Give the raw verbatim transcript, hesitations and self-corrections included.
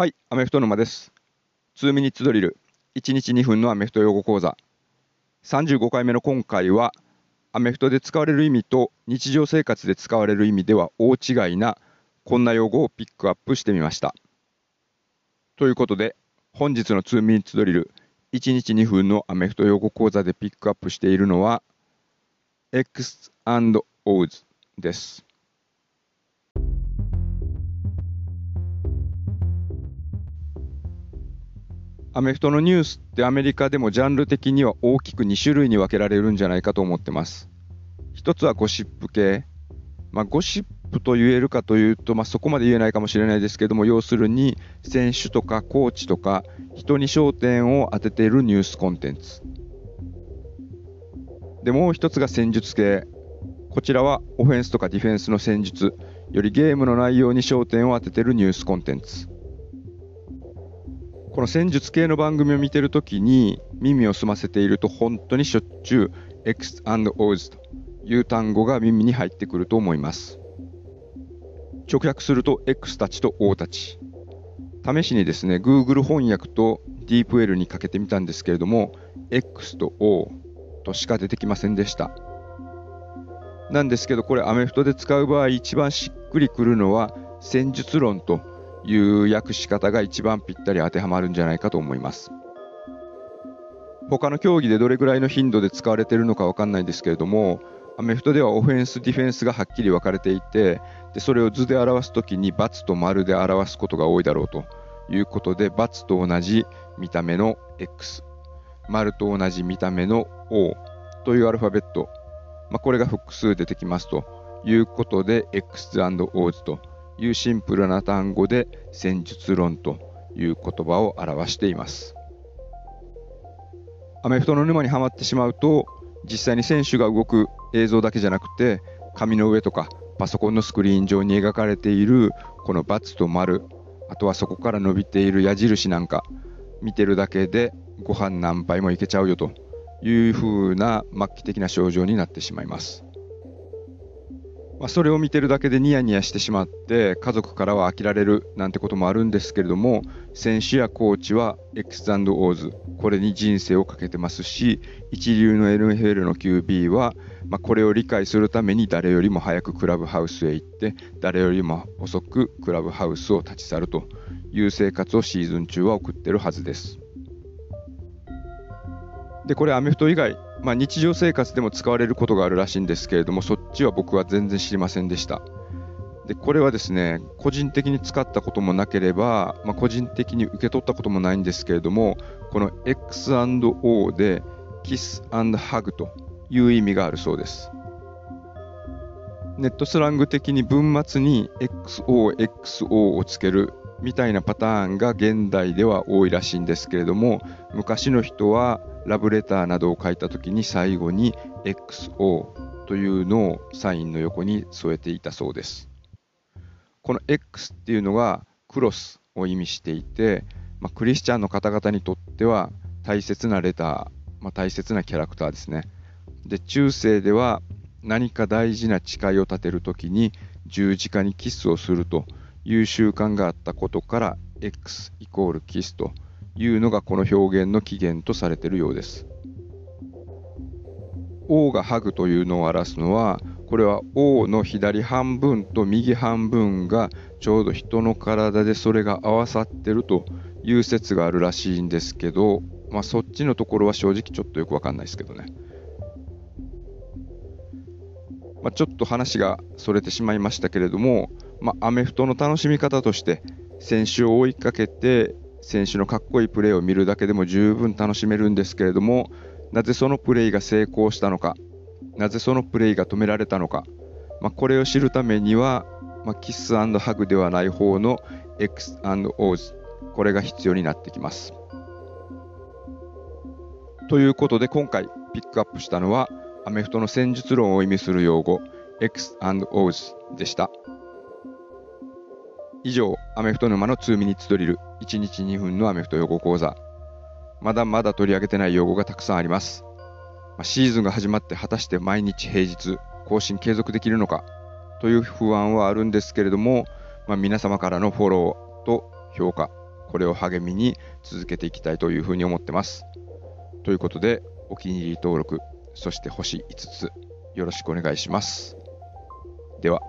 はい、アメフト沼です。ツーミニッツドリル、いちにちにふんのアメフト用語講座。さんじゅうごかいめの今回は、アメフトで使われる意味と日常生活で使われる意味では大違いな、こんな用語をピックアップしてみました。ということで、本日のツーミニッツドリル、いちにちにふんのアメフト用語講座でピックアップしているのは、エックスアンドオーズ です。アメフトのニュースってアメリカでもジャンル的には大きくに種類に分けられるんじゃないかと思ってます。一つはゴシップ系。まあ、ゴシップと言えるかというと、まあ、そこまで言えないかもしれないですけども、要するに選手とかコーチとか人に焦点を当てているニュースコンテンツ。で、もう一つが戦術系。こちらはオフェンスとかディフェンスの戦術よりゲームの内容に焦点を当てているニュースコンテンツ。この戦術系の番組を見てるときに耳を澄ませていると本当にしょっちゅう エックスアンドオーズ という単語が耳に入ってくると思います。直訳すると X たちと O たち。試しにですね、Google 翻訳と ディープエル にかけてみたんですけれども X と O としか出てきませんでした。なんですけどこれアメフトで使う場合一番しっくりくるのは戦術論という訳し方が一番ぴったり当てはまるんじゃないかと思います。他の競技でどれぐらいの頻度で使われているのかわかんないんですけれども、アメフトではオフェンスディフェンスがはっきり分かれていて、でそれを図で表すときに×と丸で表すことが多いだろうということで、×と同じ見た目の X、丸と同じ見た目の O というアルファベット、まあ、これが複数出てきますということで エックスアンドオーズ というシンプルな単語で戦術論という言葉を表しています。アメフトの沼にはまってしまうと実際に選手が動く映像だけじゃなくて紙の上とかパソコンのスクリーン上に描かれているこの×と丸、あとはそこから伸びている矢印なんか見てるだけでご飯何杯もいけちゃうよというふうな末期的な症状になってしまいます。まあ、それを見てるだけでニヤニヤしてしまって家族からは飽きられるなんてこともあるんですけれども、選手やコーチは エックスアンドオーズ これに人生をかけてますし、一流の エヌエフエル の キュービー は、まあ、これを理解するために誰よりも早くクラブハウスへ行って誰よりも遅くクラブハウスを立ち去るという生活をシーズン中は送ってるはずです。でこれアメフト以外、まあ、日常生活でも使われることがあるらしいんですけれども、そっちは僕は全然知りませんでした。でこれはですね、個人的に使ったこともなければ、まあ、個人的に受け取ったこともないんですけれども、この エックスアンドオー で Kiss and Hug という意味があるそうです。ネットスラング的に文末に エックスオーエックスオー をつけるみたいなパターンが現代では多いらしいんですけれども、昔の人はラブレターなどを書いたときに最後に エックスオー というのをサインの横に添えていたそうです。この X っていうのがクロスを意味していて、まあ、クリスチャンの方々にとっては大切なレター、まあ、大切なキャラクターですね。で、中世では何か大事な誓いを立てるときに十字架にキスをするという習慣があったことから X イコールキスというのがこの表現の起源とされているようです。O がハグというのを表すのは、これは O の左半分と右半分がちょうど人の体でそれが合わさってるという説があるらしいんですけど、まあ、そっちのところは正直ちょっとよくわかんないですけどね。まあ、ちょっと話がそれてしまいましたけれども、まあ、アメフトの楽しみ方として選手を追いかけて選手のかっこいいプレーを見るだけでも十分楽しめるんですけれども、なぜそのプレーが成功したのか、なぜそのプレーが止められたのか、まあ、これを知るためには、まあ、キス&ハグではない方の エックスアンドオーズ、これが必要になってきます。ということで今回ピックアップしたのはアメフトの戦術論を意味する用語 エックスアンドオーズ でした。以上、アメフト沼のツーミニッツドリルいちにちにふんのアメフト用語講座。まだまだ取り上げてない用語がたくさんあります。シーズンが始まって果たして毎日平日更新継続できるのかという不安はあるんですけれども、まあ、皆様からのフォローと評価、これを励みに続けていきたいというふうに思ってます。ということで、お気に入り登録、そして星いつつよろしくお願いします。では。